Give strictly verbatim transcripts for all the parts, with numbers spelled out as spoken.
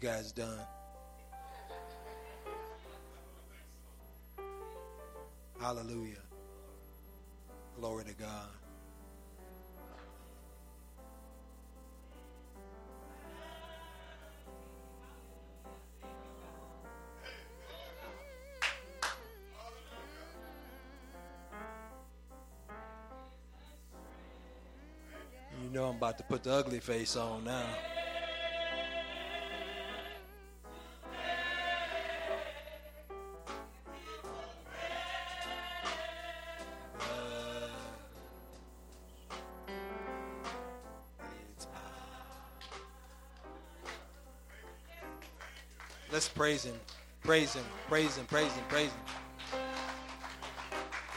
guys done. Hallelujah. Glory to God. You know I'm about to put the ugly face on now. Let's praise him, praise him, praise him, praise him, praise him.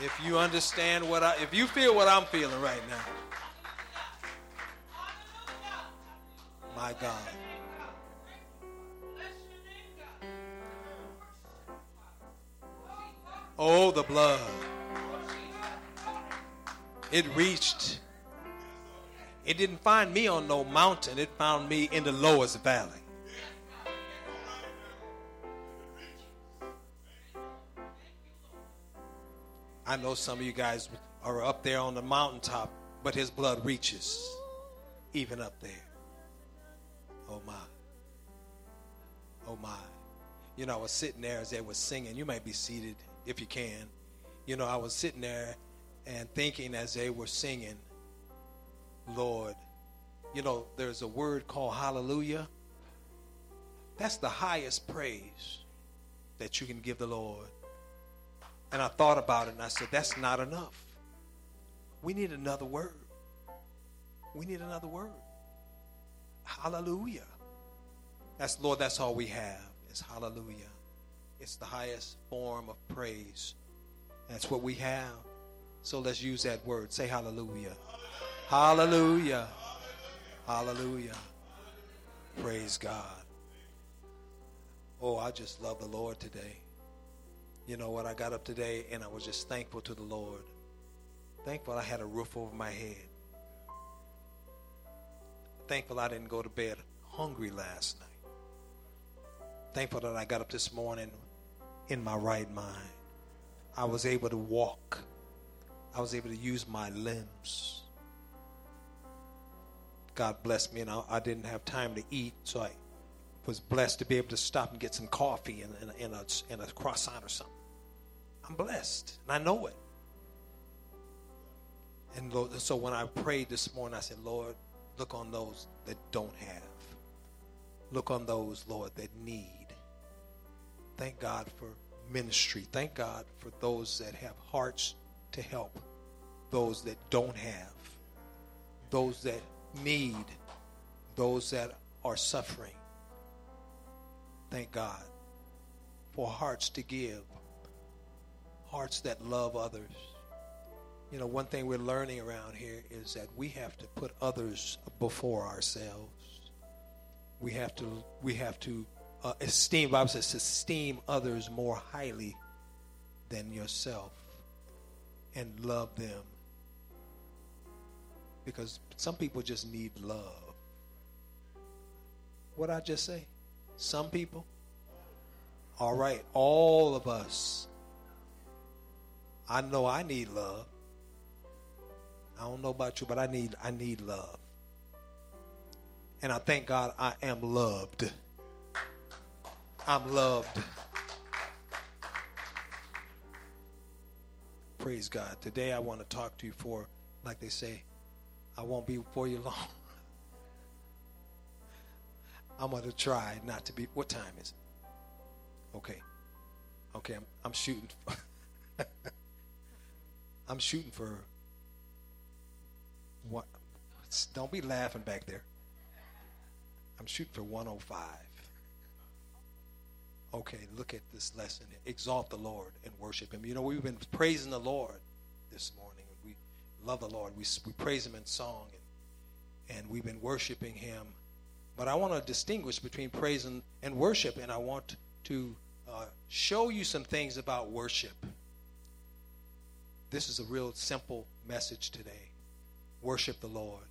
If you understand what I, if you feel what I'm feeling right now, my God. Oh, the blood. It reached. It didn't find me on no mountain. It found me in the lowest valley. I know some of you guys are up there on the mountaintop, but his blood reaches even up there. Oh, my. Oh, my. You know, I was sitting there as they were singing. You might be seated if you can. You know, I was sitting there and thinking as they were singing, Lord, you know, there's a word called hallelujah. That's the highest praise that you can give the Lord. And I thought about it, and I said, that's not enough. We need another word. We need another word. Hallelujah. That's, Lord, that's all we have is hallelujah. It's the highest form of praise. That's what we have. So let's use that word. Say hallelujah. Hallelujah. Hallelujah. Hallelujah. Praise God. Oh, I just love the Lord today. You know what, I got up today and I was just thankful to the Lord. Thankful I had a roof over my head. Thankful I didn't go to bed hungry last night. Thankful that I got up this morning in my right mind. I was able to walk. I was able to use my limbs. God blessed me, and I, I didn't have time to eat, so I was blessed to be able to stop and get some coffee and, and, and, a, and a croissant or something. I'm blessed, and I know it. And so when I prayed this morning, I said, Lord, look on those that don't have. Look on those, Lord, that need. Thank God for ministry. Thank God for those that have hearts to help. Those that don't have. Those that need. Those that are suffering. Thank God for hearts to give, hearts that love others. You know, one thing we're learning around here is that we have to put others before ourselves. We have to, we have to uh, esteem, the Bible says, esteem others more highly than yourself and love them. Because some people just need love. What did I just say? Some people. All right, all of us. I know I need love. I don't know about you, but I need I need love. And I thank God I am loved. I'm loved. Praise God. Today I want to talk to you for, like they say, I won't be for you long. I'm going to try not to be. What time is it? Okay. Okay, I'm, I'm shooting. I'm shooting for. What? Don't be laughing back there. I'm shooting for one oh five. Okay, look at this lesson. Exalt the Lord and worship Him. You know, we've been praising the Lord this morning. We love the Lord. We, we praise Him in song, and, and we've been worshiping Him. But I want to distinguish between praise and, and worship, and I want to uh, show you some things about worship. This is a real simple message today. Worship the Lord.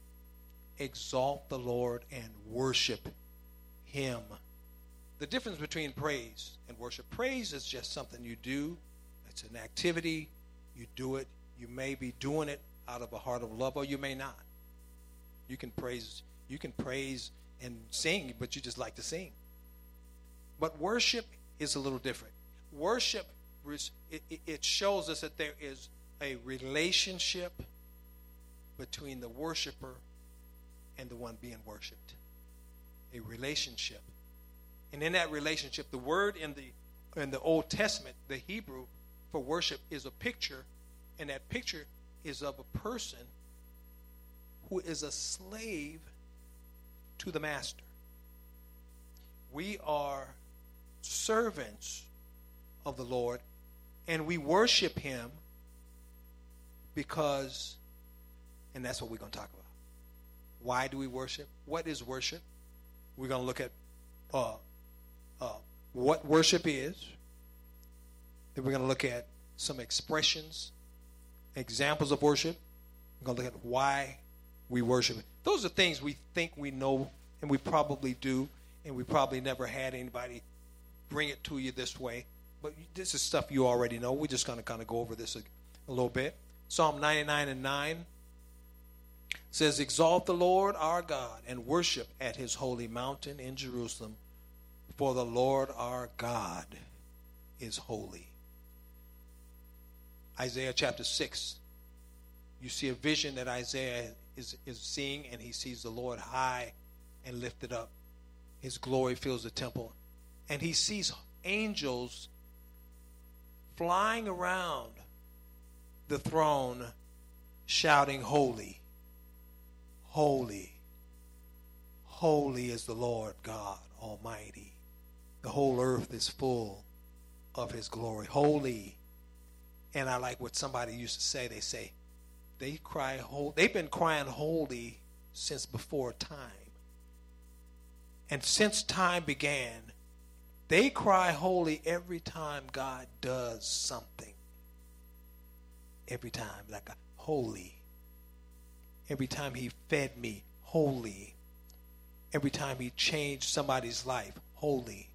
Exalt the Lord and worship Him. the difference between praise and worship. Praise is just something you do. It's an activity. You do it. You may be doing it out of a heart of love, or you may not. You can praise, you can praise and sing, but you just like to sing. But worship is a little different. Worship, it, it shows us that there is a relationship between the worshiper and the one being worshiped. A relationship. And in that relationship, the word in the in the Old Testament, the Hebrew for worship, is a picture, and that picture is of a person who is a slave to the master. We are servants of the Lord, and we worship him because, and that's what we're going to talk about. Why do we worship? What is worship? We're going to look at uh, uh, what worship is. Then we're going to look at some expressions, examples of worship. We're going to look at why we worship. Those are things we think we know, and we probably do, and we probably never had anybody bring it to you this way. But this is stuff you already know. We're just going to kind of go over this a, a little bit. Psalm ninety-nine and nine says, "Exalt the Lord our God and worship at his holy mountain in Jerusalem, for the Lord our God is holy." Isaiah chapter six, you see a vision that Isaiah is, is seeing, and he sees the Lord high and lifted up. His glory fills the temple. And he sees angels flying around the throne shouting, "Holy, holy, holy is the Lord God Almighty. The whole earth is full of his glory." Holy. And I like what somebody used to say. They say, they cry, holy. They've been crying holy since before time. And since time began, they cry holy every time God does something. Every time, like a holy. Every time he fed me, holy. Every time he changed somebody's life, holy.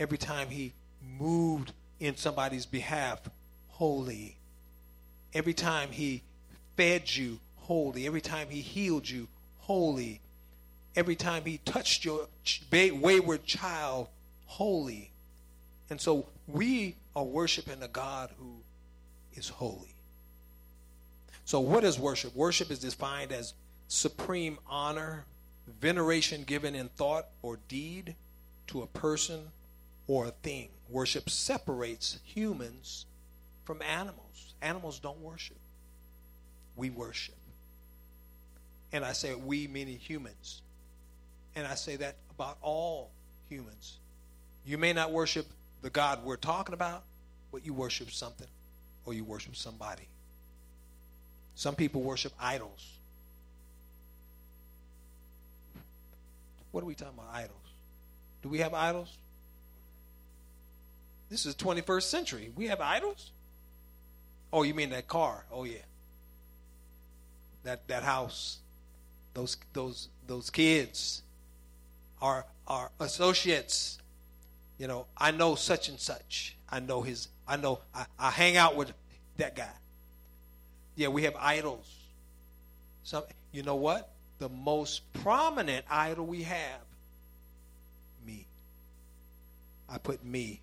Every time he moved in somebody's behalf, holy. Every time he fed you, holy. Every time he healed you, holy. Every time he touched your wayward child, holy. And so we are worshiping a God who is holy. So what is worship? Worship is defined as supreme honor, veneration given in thought or deed to a person or a thing. Worship separates humans from animals. Animals don't worship. We worship. And I say we, meaning humans. And I say that about all humans. You may not worship the God we're talking about, but you worship something or you worship somebody. Some people worship idols. What are we talking about, idols? Do we have idols? This is the twenty-first century. We have idols? Oh, you mean that car? Oh, yeah. That that house. Those those those kids. Our, our associates. You know, I know such and such. I know his, I know, I, I hang out with that guy. Yeah, we have idols. Some, you know what? The most prominent idol we have, me. I put me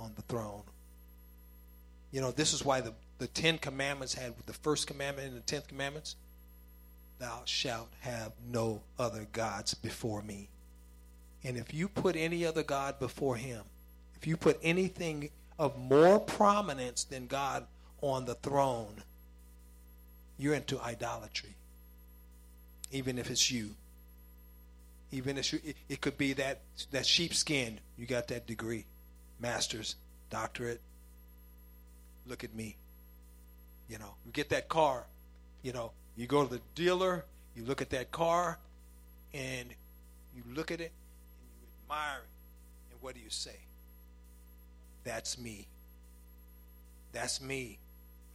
on the throne. You know, this is why the, the Ten Commandments had the first commandment and the tenth commandments. Thou shalt have no other gods before me. And if you put any other god before him, if you put anything of more prominence than God on the throne, you're into idolatry, even if it's you. Even if you, it, it could be that that sheepskin. You got that degree, master's, doctorate. Look at me. You know, you get that car. You know, you go to the dealer. You look at that car, and you look at it, and you admire it. And what do you say? That's me. That's me.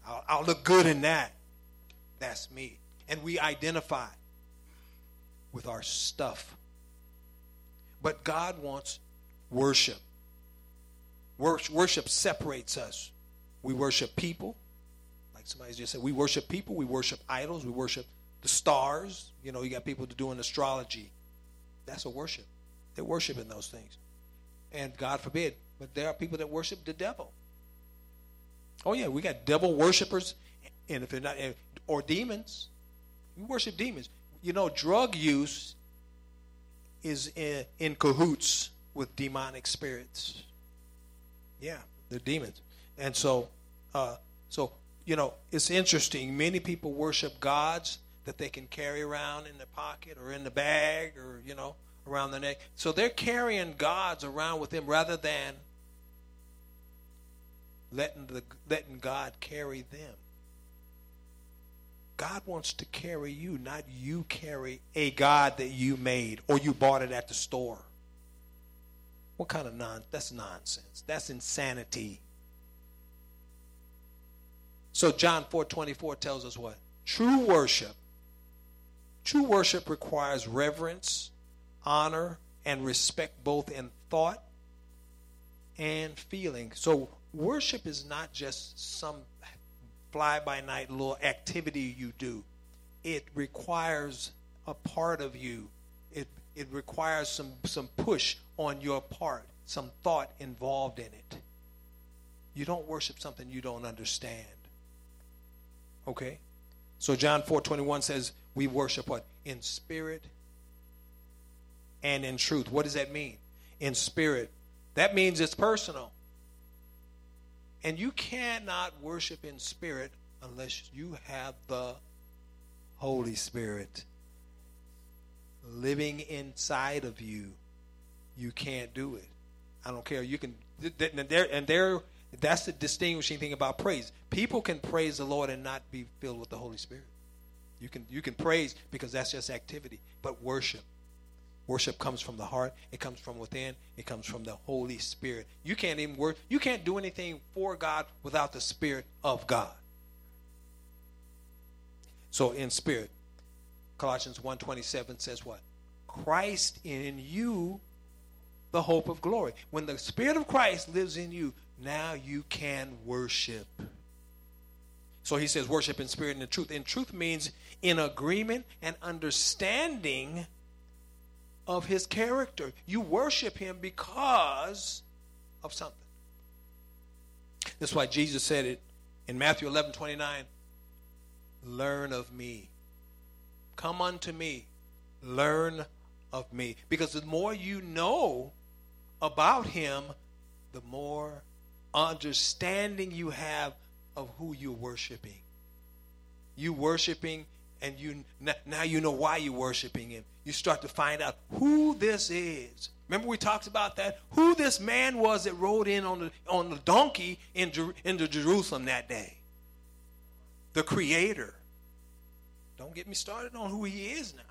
I'll, I'll look good in that. That's me. And we identify with our stuff. But God wants worship. Worship separates us. We worship people. Like somebody just said, we worship people. We worship idols. We worship the stars. You know, you got people doing astrology. That's a worship. They're worshiping those things. And God forbid, but there are people that worship the devil. Oh, yeah, we got devil worshipers, and if they're not, or demons. We worship demons. You know, drug use is in, in cahoots with demonic spirits. Yeah, they're demons. And so, uh, so you know, it's interesting. Many people worship gods that they can carry around in their pocket or in the bag or, you know, around the neck. So they're carrying gods around with them rather than letting the letting God carry them. God wants to carry you, not you carry a god that you made or you bought it at the store. What kind of nonsense? That's nonsense. That's insanity. So John four twenty-four tells us what? True worship. True worship requires reverence, honor, and respect both in thought and feeling. So worship is not just some fly-by-night little activity you do. It requires a part of you. It it requires some, some push on your part, some thought involved in it. You don't worship something you don't understand. Okay? So John four twenty-one says we worship what? In spirit and in truth. What does that mean? In spirit. That means it's personal. And you cannot worship in spirit unless you have the Holy Spirit living inside of you. You can't do it. I don't care. You can, and there, and there, that's the distinguishing thing about praise. People can praise the Lord and not be filled with the Holy Spirit. You can, you can praise because that's just activity. But worship, worship comes from the heart. It comes from within. It comes from the Holy Spirit. You can't even work. You can't do anything for God without the Spirit of God. So in spirit, Colossians one twenty-seven says what? Christ in you, the hope of glory. When the Spirit of Christ lives in you, now you can worship. So he says worship in spirit and in truth. And truth means in agreement and understanding of his character. You worship him because of something. That's why Jesus said it in Matthew eleven twenty-nine. Learn of me. Come unto me. Learn of me. Because the more you know about him, the more understanding you have of who you're worshiping. You worshiping, and you now you know why you're worshiping him. You start to find out who this is. Remember we talked about that? Who this man was that rode in on the on the donkey in Jer- into Jerusalem that day. The Creator. Don't get me started on who he is now.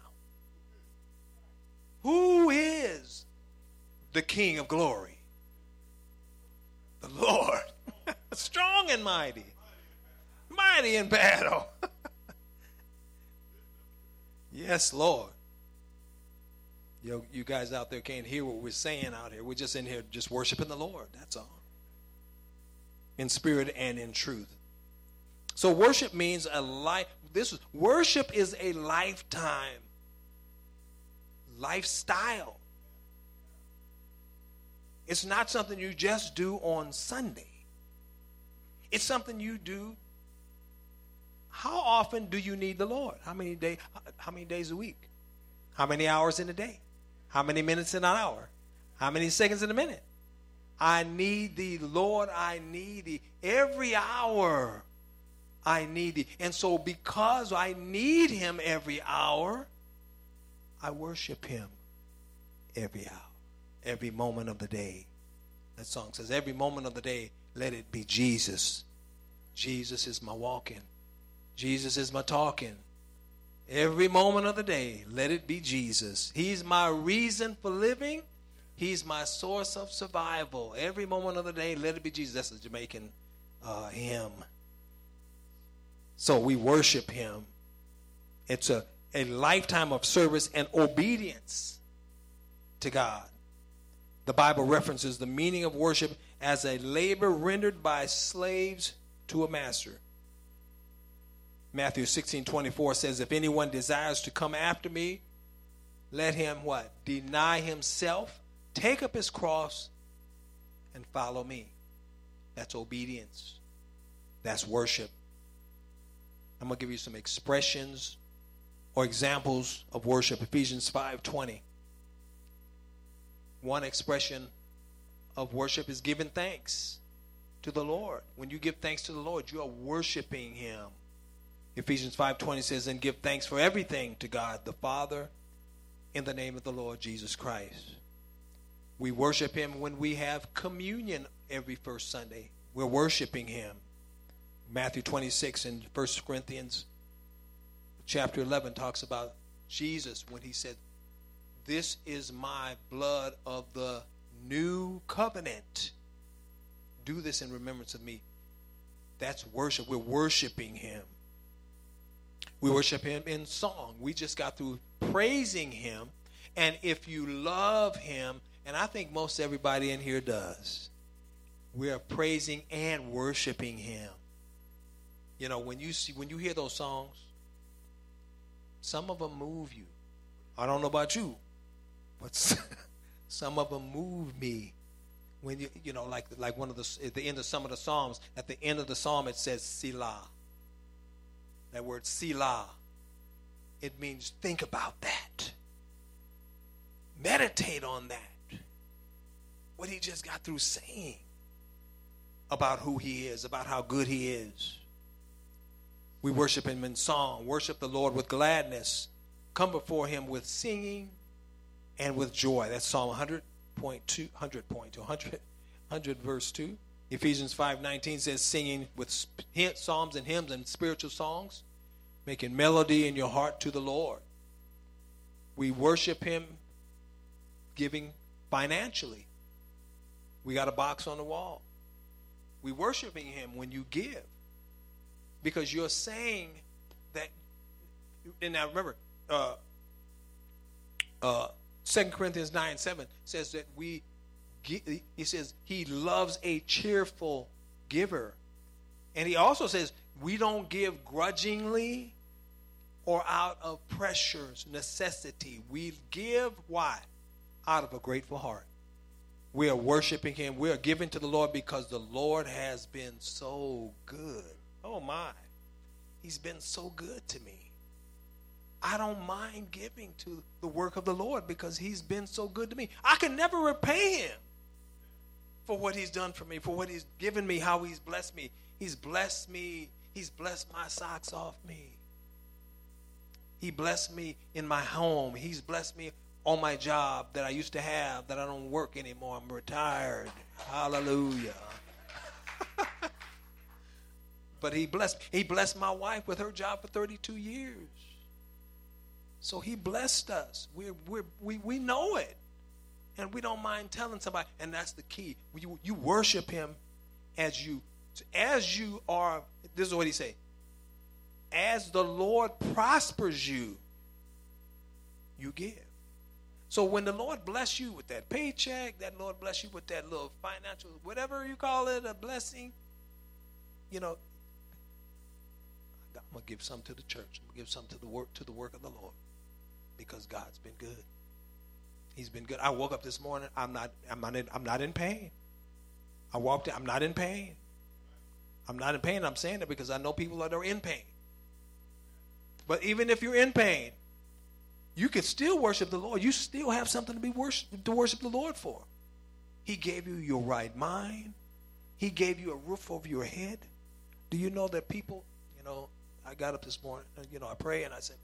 Who is the King of glory? The Lord, strong and mighty, mighty in battle. Yes, Lord. Yo, you guys out there can't hear what we're saying out here. We're just in here just worshiping the Lord. That's all. In spirit and in truth. So worship means a life. This worship is a lifetime. Lifestyle. It's not something you just do on Sunday. It's something you do. How often do you need the Lord? How many day, how many days a week? How many hours in a day? How many minutes in an hour? How many seconds in a minute? I need thee, Lord, I need thee. Every hour I need thee. And so because I need him every hour, I worship him every hour, every moment of the day. That song says, every moment of the day, let it be Jesus. Jesus is my walking. Jesus is my talking. Every moment of the day, let it be Jesus. He's my reason for living. He's my source of survival. Every moment of the day, let it be Jesus. That's a Jamaican uh, hymn. So we worship him. It's a A lifetime of service and obedience to God. The Bible references the meaning of worship as a labor rendered by slaves to a master. Matthew sixteen twenty-four says, if anyone desires to come after me, let him what? Deny himself, take up his cross, and follow me. That's obedience. That's worship. I'm going to give you some expressions or examples of worship. Ephesians five twenty. One expression of worship is giving thanks to the Lord. When you give thanks to the Lord, you are worshiping him. Ephesians five twenty says, and give thanks for everything to God the Father in the name of the Lord Jesus Christ. We worship him when we have communion every first Sunday. We're worshiping him. Matthew twenty-six and First Corinthians chapter eleven talks about Jesus when he said, this is my blood of the new covenant. Do this in remembrance of me. That's worship. We're worshiping him. We worship him in song. We just got through praising him. And if you love him, and I think most everybody in here does, we are praising and worshiping him. You know, when you see, when you hear those songs, some of them move you. I don't know about you, but some of them move me. When you, you know, like like one of the at the end of some of the psalms, at the end of the psalm it says Selah. That word Selah, it means think about that. Meditate on that. What he just got through saying about who he is, about how good he is. We worship him in song. Worship the Lord with gladness. Come before him with singing and with joy. That's Psalm one hundred, point two, one hundred, point two, one hundred, one hundred verse two. Ephesians five nineteen says, singing with psalms and hymns and spiritual songs, making melody in your heart to the Lord. We worship him giving financially. We got a box on the wall. We worshiping him when you give, because you're saying that. And now remember, uh, uh, Second Corinthians nine seven says that we He says he loves a cheerful giver. And he also says we don't give grudgingly or out of pressures, necessity. We give, why? Out of a grateful heart. We are worshiping him. We are giving to the Lord because the Lord has been so good. Oh my, he's been so good to me. I don't mind giving to the work of the Lord because he's been so good to me. I can never repay him for what he's done for me, for what he's given me, how he's blessed me. He's blessed me. He's blessed my socks off me. He blessed me in my home. He's blessed me on my job that I used to have, that I don't work anymore. I'm retired. Hallelujah. But he blessed, he blessed my wife with her job for thirty-two years. So he blessed us. We're, we're, we we know it. And we don't mind telling somebody. And that's the key. You, you worship him as you, as you are. This is what he said. As the Lord prospers you, you give. So when the Lord bless you with that paycheck, that Lord bless you with that little financial, whatever you call it, a blessing, you know, I'm going to give some to the church. I'm going to give some to the work, to the work of the Lord. Because God's been good. He's been good. I woke up this morning. I'm not. I'm not. In, I'm not in pain. I walked in. I'm not in pain. I'm not in pain. I'm saying that because I know people that are in pain. But even if you're in pain, you can still worship the Lord. You still have something to be worship to worship the Lord for. He gave you your right mind. He gave you a roof over your head. Do you know that people? You know, I got up this morning. You know, I pray and I said,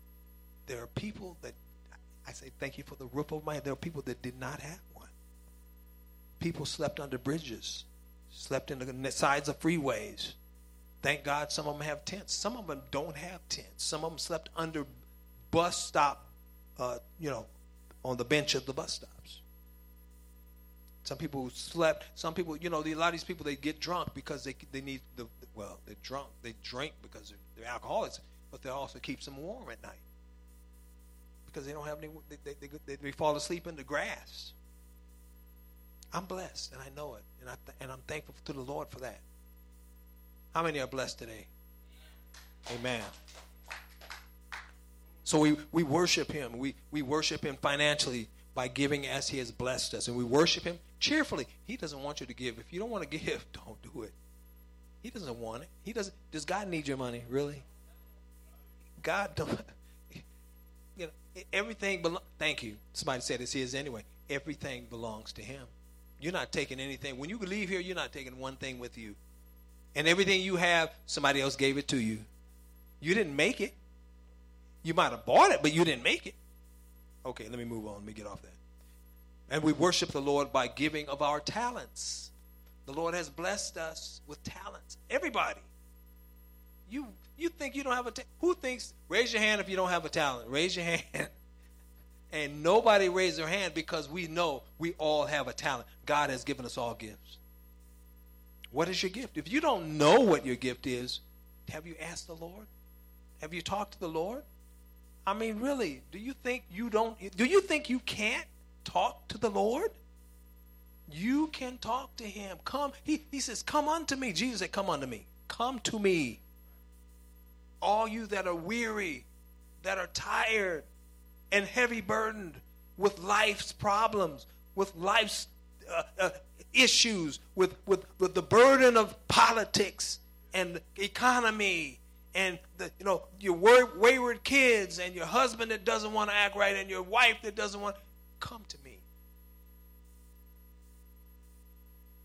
there are people that. I say, thank you for the roof over my head. There are people that did not have one. People slept under bridges, slept in the sides of freeways. Thank God some of them have tents. Some of them don't have tents. Some of them slept under bus stop, uh, you know, on the bench of the bus stops. Some people slept. Some people, you know, a lot of these people, they get drunk because they they need, the well, they're drunk. They drink because they're, they're alcoholics, but they also keep them warm at night. Because they don't have any, they, they, they, they fall asleep in the grass. I'm blessed, and I know it, and, I th- and I'm thankful to the Lord for that. How many are blessed today? Amen. So we, we worship him. We, we worship him financially by giving as he has blessed us. And we worship him cheerfully. He doesn't want you to give. If you don't want to give, don't do it. He doesn't want it. He doesn't. Does God need your money, really? God don't. You know, everything belongs. Thank you. Somebody said it's his anyway. Everything belongs to him. You're not taking anything. When you leave here, you're not taking one thing with you. And everything you have, somebody else gave it to you. You didn't make it. You might have bought it, but you didn't make it. Okay, let me move on. Let me get off that. And we worship the Lord by giving of our talents. The Lord has blessed us with talents. Everybody. You you think you don't have a talent? Who thinks? Raise your hand if you don't have a talent. Raise your hand. And nobody raised their hand because we know we all have a talent. God has given us all gifts. What is your gift? If you don't know what your gift is, have you asked the Lord? Have you talked to the Lord? I mean, really, do you think you don't, do you think you can't talk to the Lord? You can talk to him. Come, he, he says, come unto me. Jesus said, come unto me. Come to me. All you that are weary, that are tired and heavy burdened with life's problems, with life's uh, uh, issues, with, with, with the burden of politics and economy. And the, you know, your wayward kids and your husband that doesn't want to act right and your wife that doesn't want, come to me.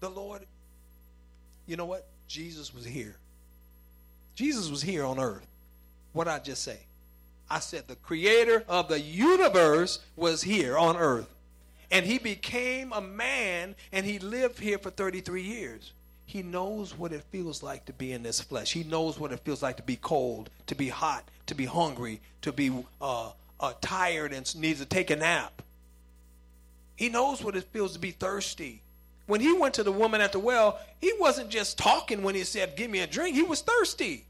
The Lord, you know what? Jesus was here. Jesus was here on earth. What did I just say? I said the creator of the universe was here on earth. And he became a man and he lived here for thirty-three years. He knows what it feels like to be in this flesh. He knows what it feels like to be cold, to be hot, to be hungry, to be uh, uh, tired and needs to take a nap. He knows what it feels to be thirsty. When he went to the woman at the well, he wasn't just talking when he said, give me a drink. He was thirsty.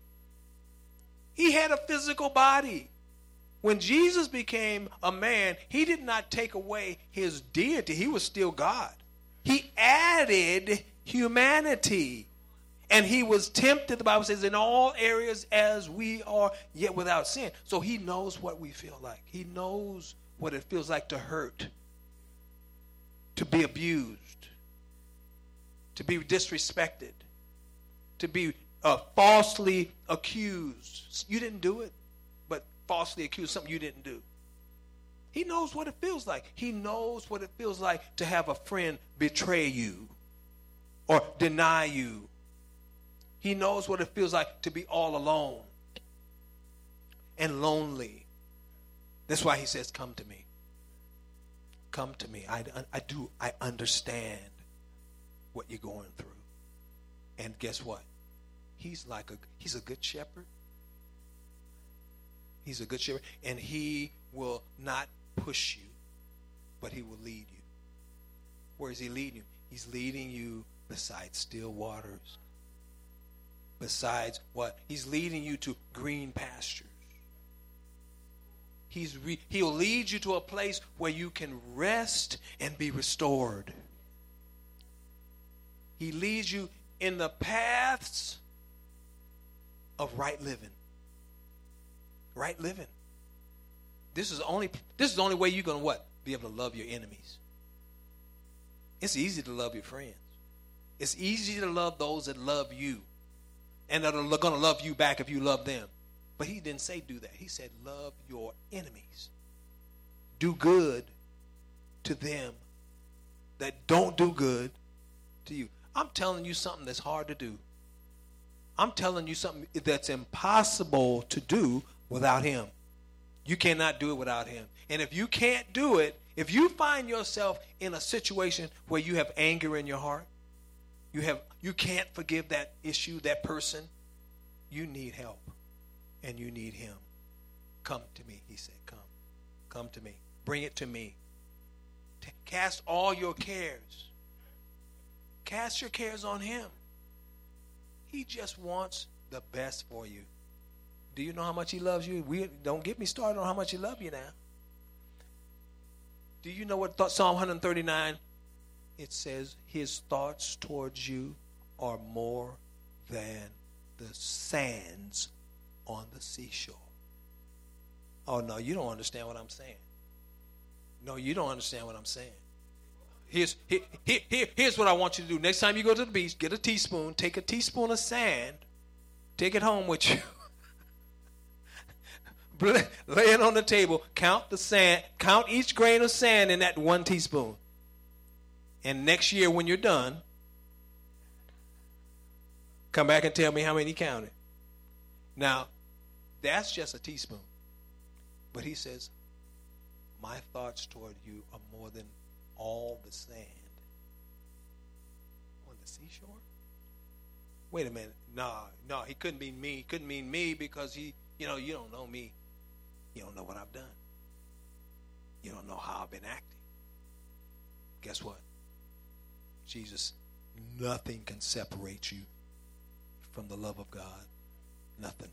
He had a physical body. When Jesus became a man, he did not take away his deity. He was still God. He added humanity, and he was tempted, the Bible says, in all areas as we are, yet without sin. So he knows what we feel like. He knows what it feels like to hurt, to be abused, to be disrespected, to be uh, falsely accused. You didn't do it, but falsely accused, something you didn't do. He knows what it feels like. He knows what it feels like to have a friend betray you or deny you. He knows what it feels like to be all alone and lonely. That's why he says, come to me. Come to me. I, I do. I understand what you're going through. And guess what? He's like a, he's a good shepherd. He's a good shepherd. And he will not push you, but he will lead you. Where is he leading you? He's leading you beside still waters. Besides what? He's leading you to green pastures. He's re- he'll lead you to a place where you can rest and be restored. He leads you in the paths of right living. Right living. This is the only this is the only way you're going to what? Be able to love your enemies. It's easy to love your friends. It's easy to love those that love you and that are going to love you back if you love them. But he didn't say do that. He said love your enemies. Do good to them that don't do good to you. I'm telling you something that's hard to do. I'm telling you something that's impossible to do without him. You cannot do it without him. And if you can't do it, if you find yourself in a situation where you have anger in your heart, you have you can't forgive that issue, that person, you need help and you need him. Come to me, he said, come. Come to me. Bring it to me. T- cast all your cares. Cast your cares on him. He just wants the best for you. Do you know how much he loves you? We don't get me started on how much he loves you now. Do you know what Psalm one thirty-nine it says his thoughts towards you are more than the sands on the seashore. Oh, no, you don't understand what I'm saying. No, you don't understand what I'm saying. Here's, here, here, here's what I want you to do. Next time you go to the beach, get a teaspoon, take a teaspoon of sand, take it home with you. Lay it on the table, count the sand, count each grain of sand in that one teaspoon. And next year when you're done, come back and tell me how many you counted. Now, that's just a teaspoon. But he says, my thoughts toward you are more than all the sand on the seashore. Wait a minute. No, no, he couldn't mean me. He couldn't mean me because he, you know, you don't know me. You don't know what I've done. You don't know how I've been acting. Guess what? Jesus, nothing can separate you from the love of God. Nothing.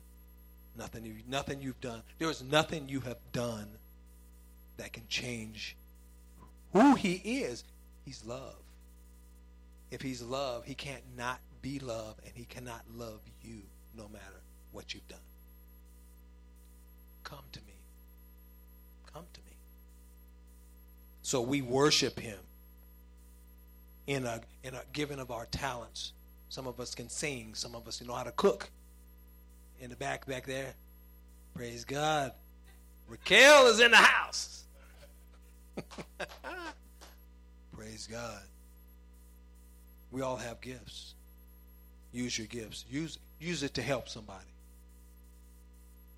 Nothing, nothing you've done. There is nothing you have done that can change who he is. He's love. If he's love, he can't not be love, and he cannot love you no matter what you've done. Come to me. Come to me. So we worship him in a in a giving of our talents. Some of us can sing. Some of us know how to cook. In the back, back there, praise God. Raquel is in the house. Praise God. We all have gifts. Use your gifts. Use use it to help somebody.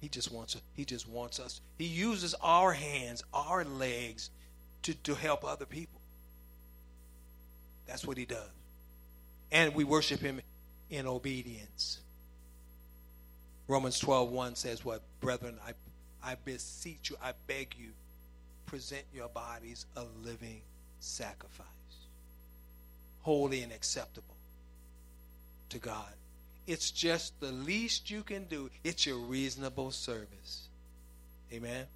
He just wants he just wants us. He uses our hands, our legs to, to help other people. That's what he does. And we worship him in obedience. Romans twelve one says what? Brethren, I I beseech you, I beg you, present your bodies a living sacrifice, holy and acceptable to God. It's just the least you can do. It's your reasonable service. Amen?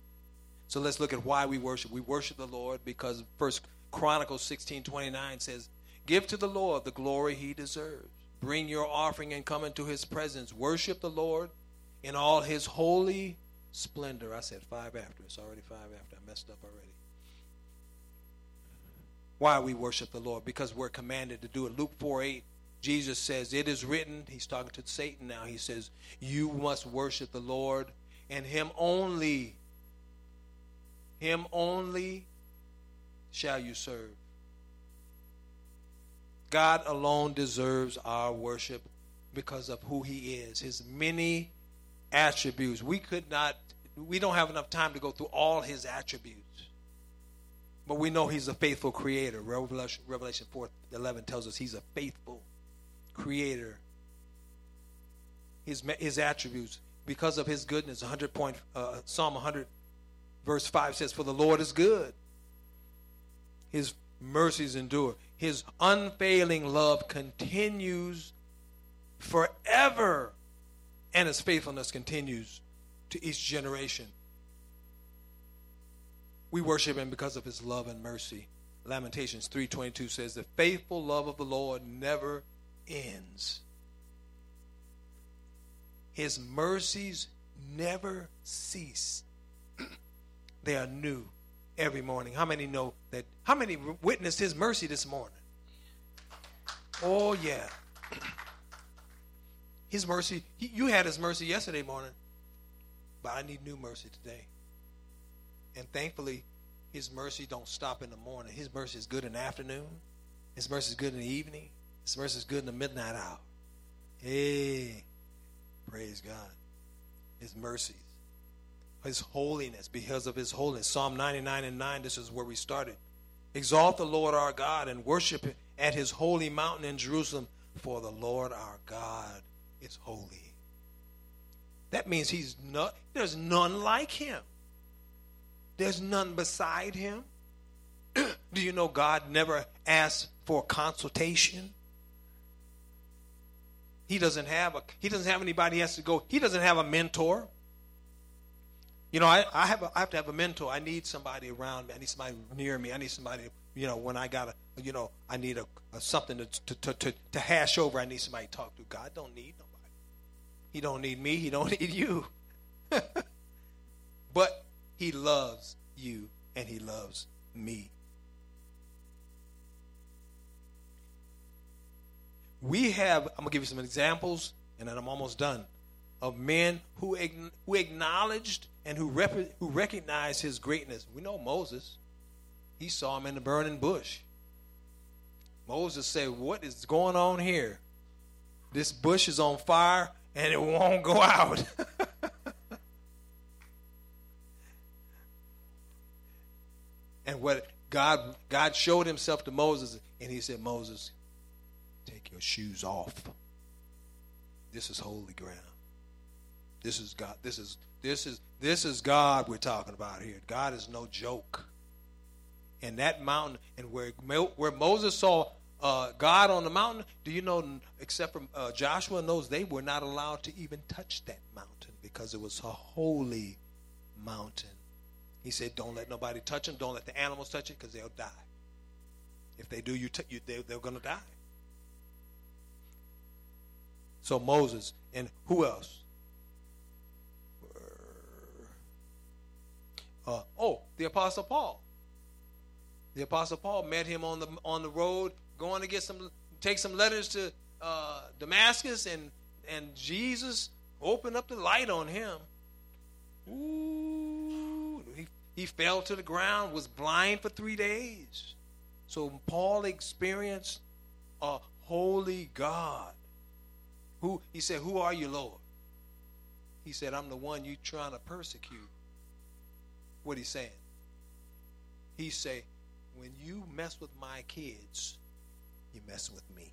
So let's look at why we worship. We worship the Lord because First Chronicles sixteen twenty-nine says, give to the Lord the glory he deserves. Bring your offering and come into his presence. Worship the Lord in all his holy splendor. I said five after. It's already five after. I messed up already. Why we worship the Lord? Because we're commanded to do it. Luke four eight. Jesus says, it is written, he's talking to Satan now, he says, you must worship the Lord and him only, him only shall you serve. God alone deserves our worship because of who he is, his many attributes. We could not, we don't have enough time to go through all his attributes. But we know he's a faithful creator. Revelation four eleven tells us he's a faithful creator. His his attributes, because of his goodness. one hundred point, uh, Psalm one hundred verse five says, for the Lord is good. His mercies endure. His unfailing love continues forever, and his faithfulness continues to each generation. We worship him because of his love and mercy. Lamentations three twenty-two says, the faithful love of the Lord never ends. His mercies never cease. They are new every morning. How many know that? How many witnessed his mercy this morning? Oh yeah. His mercy, he, you had his mercy yesterday morning, but I need new mercy today. And thankfully, his mercy don't stop in the morning. His mercy is good in the afternoon. His mercy is good in the evening. His mercy is good in the midnight hour. Hey, praise God. His mercies. His holiness, because of his holiness. Psalm ninety-nine and nine, this is where we started. Exalt the Lord our God and worship him at his holy mountain in Jerusalem, for the Lord our God is holy. That means he's not, there's none like him. There's none beside him. Do you know God never asks for consultation? He doesn't have a he doesn't have anybody he has to go. He doesn't have a mentor. You know, I, I have a, I have to have a mentor. I need somebody around me. I need somebody near me. I need somebody You know, when I got a, you know, I need a, a something to to, to to to hash over. I need somebody to talk to. God don't need nobody. He don't need me. He don't need you. But he loves you and he loves me. We have, I'm going to give you some examples, and then I'm almost done, of men who who acknowledged and who rep- who recognized his greatness. We know Moses. He saw him in the burning bush. Moses said, what is going on here? This bush is on fire, and it won't go out. And what God God showed himself to Moses, and he said, Moses, take your shoes off. This is holy ground. This is God. This is this is this is God we're talking about here. God is no joke. And that mountain, and where where Moses saw uh, God on the mountain, do you know? Except for uh, Joshua and those, they were not allowed to even touch that mountain because it was a holy mountain. He said, "Don't let nobody touch them. Don't let the animals touch it, because they'll die. If they do, you, t- you they, they're going to die." So Moses, and who else? Uh, oh, the Apostle Paul. The Apostle Paul met him on the on the road, going to get some, take some letters to uh, Damascus, and and Jesus opened up the light on him. Ooh, he he fell to the ground, was blind for three days. So Paul experienced a holy God. Who he said, "Who are you, Lord?" He said, "I'm the one you trying to persecute." What he's saying? He say, when you mess with my kids, you mess with me.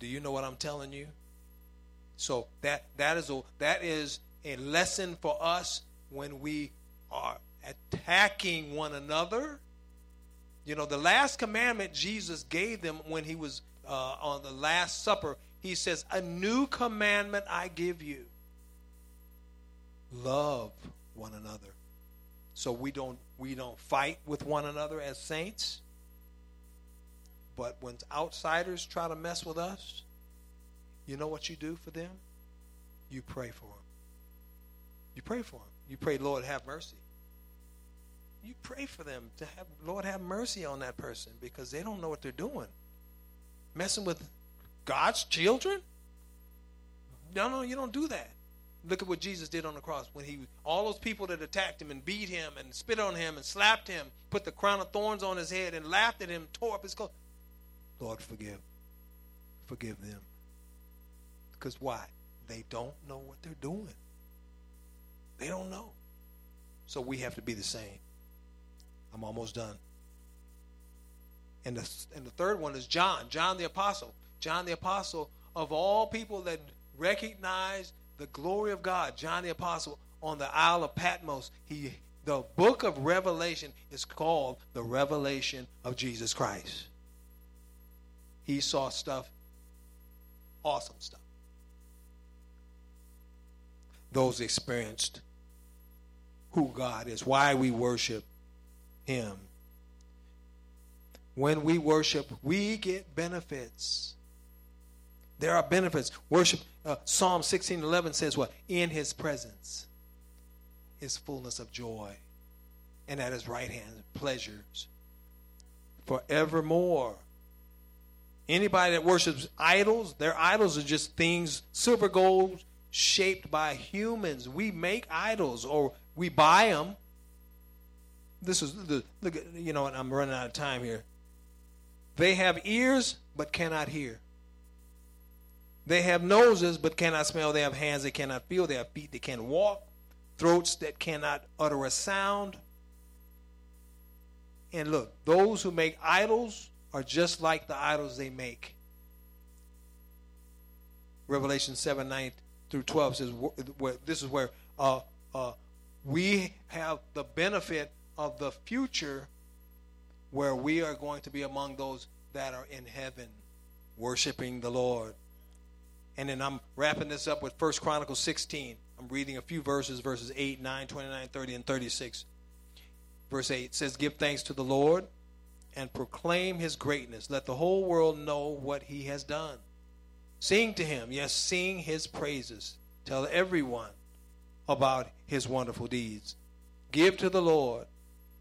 Do you know what I'm telling you? So that that is a that is a lesson for us when we are attacking one another. You know, the last commandment Jesus gave them when he was Uh, on the Last Supper, he says, a new commandment I give you. Love one another. So we don't we don't fight with one another as saints. But when outsiders try to mess with us, you know what you do for them? You pray for them. You pray for them. You pray, Lord, have mercy. You pray for them to have, Lord, have mercy on that person, because they don't know what they're doing. Messing with God's children? No, no, you don't do that. Look at what Jesus did on the cross. When he, all those people that attacked him and beat him and spit on him and slapped him, put the crown of thorns on his head and laughed at him, tore up his clothes. Lord, forgive. Forgive them. Because why? They don't know what they're doing. They don't know. So we have to be the same. I'm almost done. And the, and the third one is John, John the Apostle. John the Apostle, of all people that recognized the glory of God, John the Apostle on the Isle of Patmos. He, the book of Revelation is called the Revelation of Jesus Christ. He saw stuff, awesome stuff. Those experienced who God is, why we worship him. When we worship, we get benefits. There are benefits. Worship, uh, Psalm sixteen eleven says what? In his presence is fullness of joy, and at his right hand, pleasures forevermore. Anybody that worships idols, their idols are just things, silver, gold, shaped by humans. We make idols, or we buy them. This is, the look at, you know, and I'm running out of time here. They have ears but cannot hear. They have noses but cannot smell. They have hands that cannot feel. They have feet that can't walk. Throats that cannot utter a sound. And look, those who make idols are just like the idols they make. Revelation seven, nine through twelve says, this is where uh, uh, we have the benefit of the future, where we are going to be among those that are in heaven worshiping the Lord. And then I'm wrapping this up with First Chronicles sixteen. I'm reading a few verses, verses eight, nine, twenty-nine, thirty, and thirty-six. Verse eight says, give thanks to the Lord and proclaim his greatness. Let the whole world know what he has done. Sing to him. Yes, sing his praises. Tell everyone about his wonderful deeds. Give to the Lord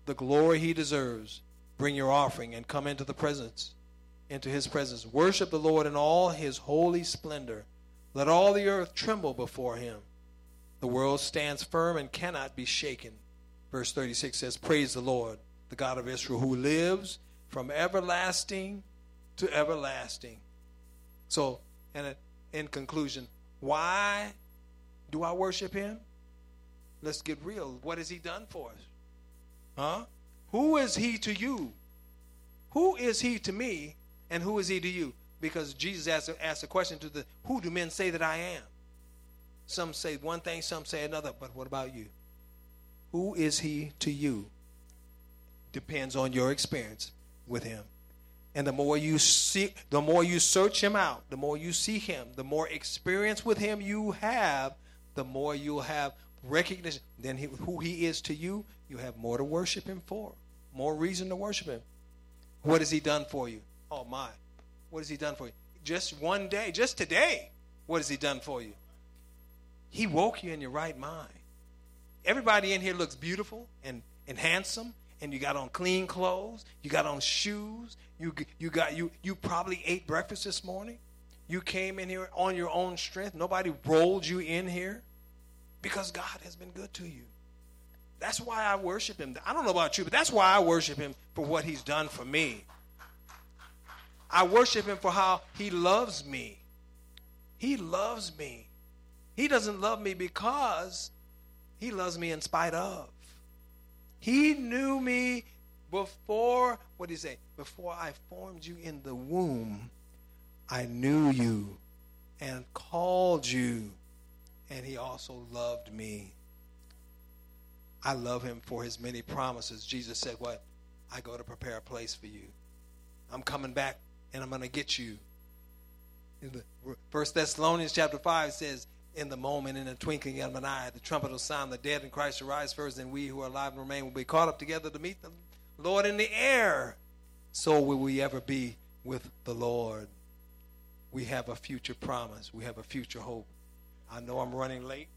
the glory he deserves. Bring your offering and come into the presence, into his presence. Worship the Lord in all his holy splendor. Let all the earth tremble before him. The world stands firm and cannot be shaken. Verse thirty-six says, praise the Lord, the God of Israel, who lives from everlasting to everlasting. So, and in conclusion, why do I worship him? Let's get real. What has he done for us? Huh? Who is he to you? Who is he to me? And who is he to you? Because Jesus asked, asked a question to the, who do men say that I am? Some say one thing, some say another. But what about you? Who is he to you? Depends on your experience with him. And the more you seek, the more you search him out, the more you see him, the more experience with him you have, the more you'll have recognition. Then he, who he is to you, you have more to worship him for, more reason to worship him. What has he done for you? Oh, my. What has he done for you? Just one day, just today, what has he done for you? He woke you in your right mind. Everybody in here looks beautiful and, and handsome, and you got on clean clothes, you got on shoes, you you got you you probably ate breakfast this morning. You came in here on your own strength. Nobody rolled you in here because God has been good to you. That's why I worship him. I don't know about you, but that's why I worship him, for what he's done for me. I worship him for how he loves me. He loves me. He doesn't love me because he loves me in spite of. He knew me before, what did he say? Before I formed you in the womb, I knew you and called you, and he also loved me. I love him for his many promises. Jesus said what? I go to prepare a place for you. I'm coming back, and I'm going to get you. In the First Thessalonians chapter five says, in the moment, in the twinkling of an eye, the trumpet will sound, the dead in Christ shall rise first, and we who are alive and remain will be caught up together to meet the Lord in the air. So will we ever be with the Lord. We have a future promise. We have a future hope. I know I'm running late.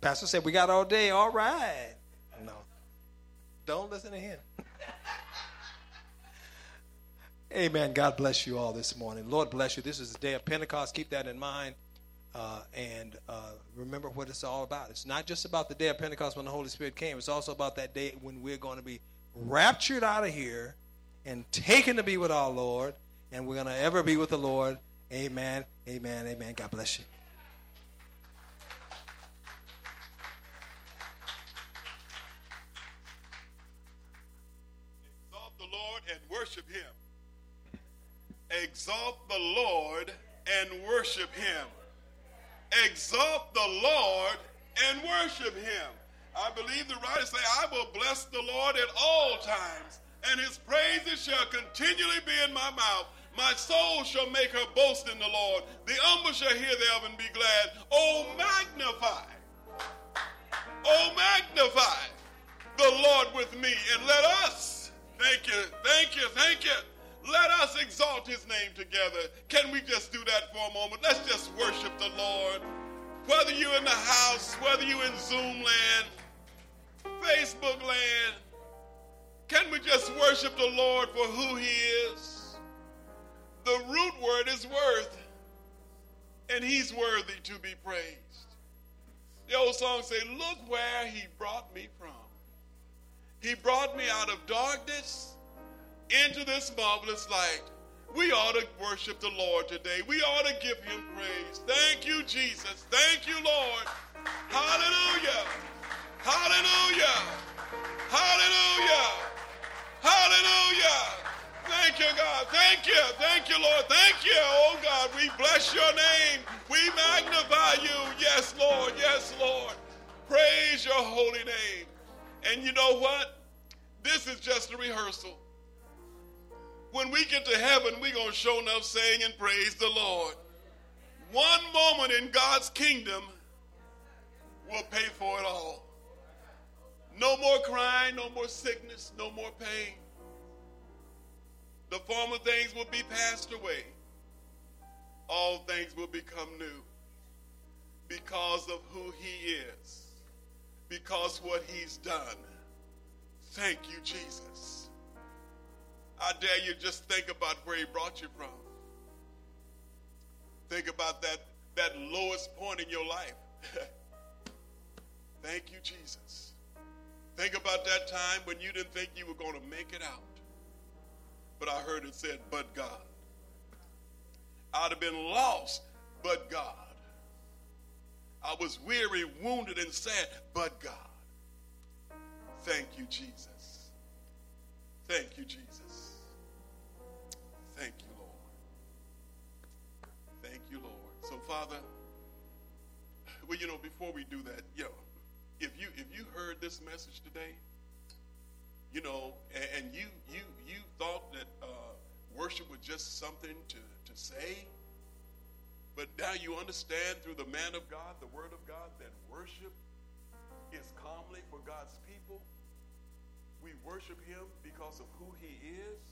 Pastor said, we got all day. All right. No. Don't listen to him. Amen. God bless you all this morning. Lord bless you. This is the day of Pentecost. Keep that in mind. Uh, and uh, remember what it's all about. It's not just about the day of Pentecost when the Holy Spirit came. It's also about that day when we're going to be raptured out of here and taken to be with our Lord. And we're going to ever be with the Lord. Amen. Amen. Amen. God bless you. Exalt the Lord and worship him. Exalt the Lord and worship him. Exalt the Lord and worship him. I believe the writers say, I will bless the Lord at all times, and his praises shall continually be in my mouth. My soul shall make her boast in the Lord. The humble shall hear thereof and be glad. Oh, magnify. Oh, magnify the Lord with me, and let us, thank you, thank you, thank you. Let us exalt his name together. Can we just do that for a moment? Let's just worship the Lord. Whether you're in the house, whether you're in Zoom land, Facebook land, can we just worship the Lord for who he is? The root word is worth, and he's worthy to be praised. The old song says, look where he brought me from. He brought me out of darkness into this marvelous light. We ought to worship the Lord today. We ought to give him praise. Thank you, Jesus. Thank you, Lord. Hallelujah. Hallelujah. Hallelujah. Hallelujah. Thank you, God. Thank you. Thank you, Lord. Thank you. Oh, God, we bless your name. We magnify you. Yes, Lord. Yes, Lord. Praise your holy name. And you know what? This is just a rehearsal. When we get to heaven, we're going to show enough saying and praise the Lord. One moment in God's kingdom will pay for it all. No more crying, no more sickness, no more pain. The former things will be passed away. All things will become new because of who he is, because what he's done. Thank you, Jesus. I dare you just think about where he brought you from. Think about that, that lowest point in your life. Thank you, Jesus. Think about that time when you didn't think you were going to make it out. But I heard it said, but God. I'd have been lost, but God. I was weary, wounded, and sad, but God. Thank you, Jesus. Thank you, Jesus. Thank you, Lord. Thank you, Lord. So, Father, well, you know, before we do that, you know, if you if you heard this message today, you know, and, and you you you thought that uh, worship was just something to to say, but now you understand through the man of God, the word of God, that worship is calmly for God's people. We worship him because of who he is.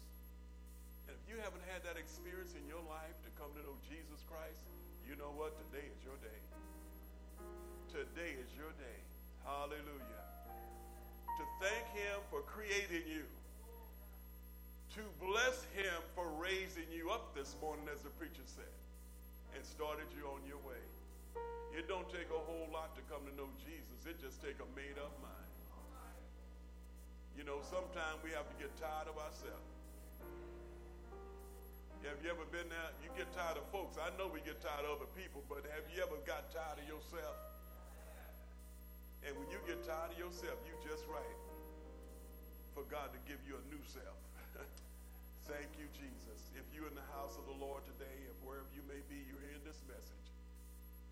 And if you haven't had that experience in your life to come to know Jesus Christ, you know what? Today is your day. Today is your day. Hallelujah. To thank him for creating you. To bless him for raising you up this morning, as the preacher said, and started you on your way. It don't take a whole lot to come to know Jesus. It just take a made-up mind. You know, sometimes we have to get tired of ourselves. Have you ever been there? You get tired of folks. I know we get tired of other people, but have you ever got tired of yourself? And when you get tired of yourself, you just right for God to give you a new self. Thank you, Jesus. If you're in the house of the Lord today, and wherever you may be, you're hearing this message,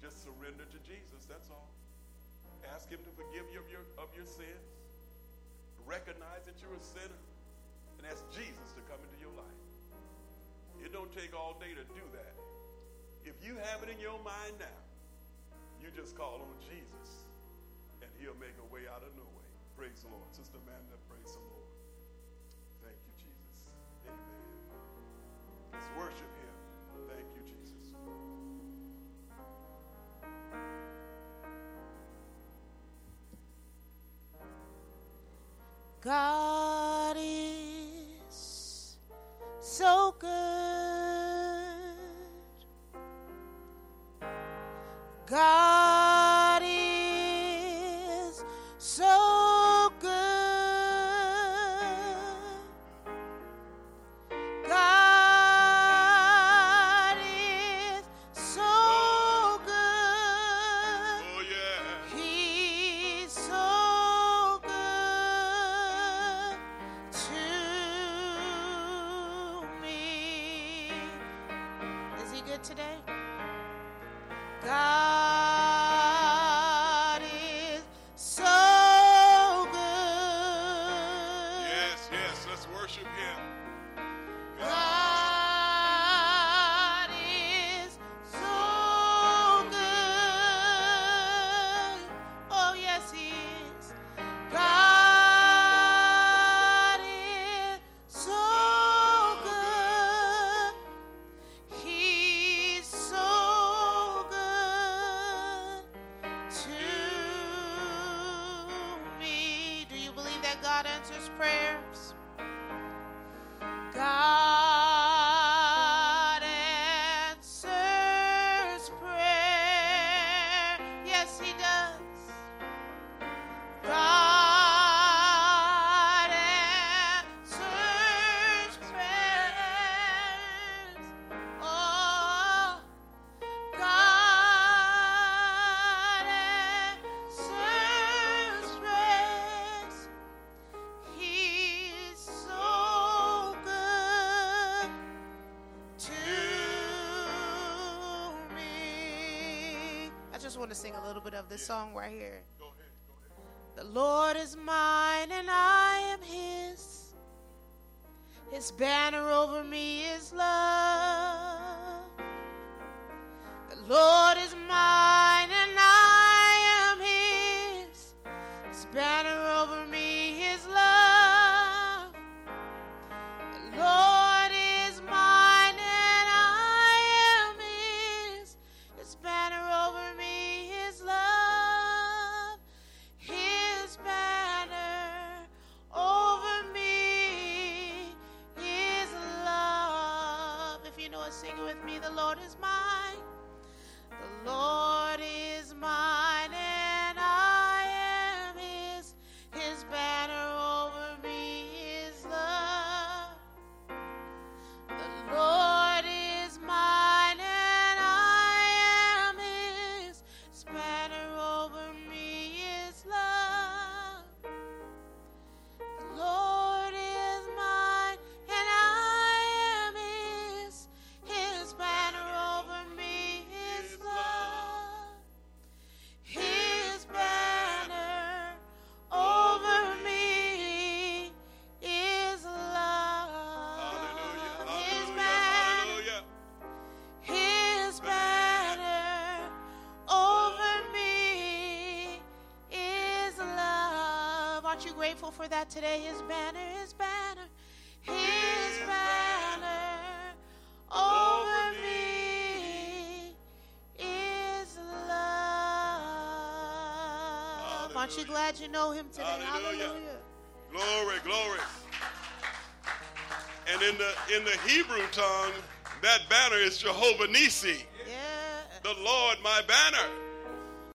just surrender to Jesus, that's all. Ask him to forgive you of your, of your sins. Recognize that you're a sinner, and ask Jesus to come into your life. It don't take all day to do that. If you have it in your mind now, you just call on Jesus, and he'll make a way out of no way. Praise the Lord. Sister Amanda, praise the Lord. Thank you, Jesus. Amen. Let's worship him. Thank you, Jesus. God is so good. God is so good. God is so good. Oh, yeah. He's so good to me. Is he good today? God. To sing a little bit of this song right here. Go ahead, go ahead. The Lord is mine and I am his. His banner over me is love. The Lord is mine and I am his. His banner over me. hour. Sing it with me. The Lord is mine. The Lord is mine, and I am his. His banner over me is love. The Lord is mine, and I am his. His banner over me is love. The Lord is mine, and I am his. His banner over me is love. His banner over me is love. Hallelujah. His banner, his banner over me is love. Aren't you grateful for that today? His banner, his banner, his banner over me is love. Aren't you glad you know him today? Hallelujah. Hallelujah. Glory, glory. And in the in the Hebrew tongue, that banner is Jehovah Nissi. Yeah. The Lord my banner.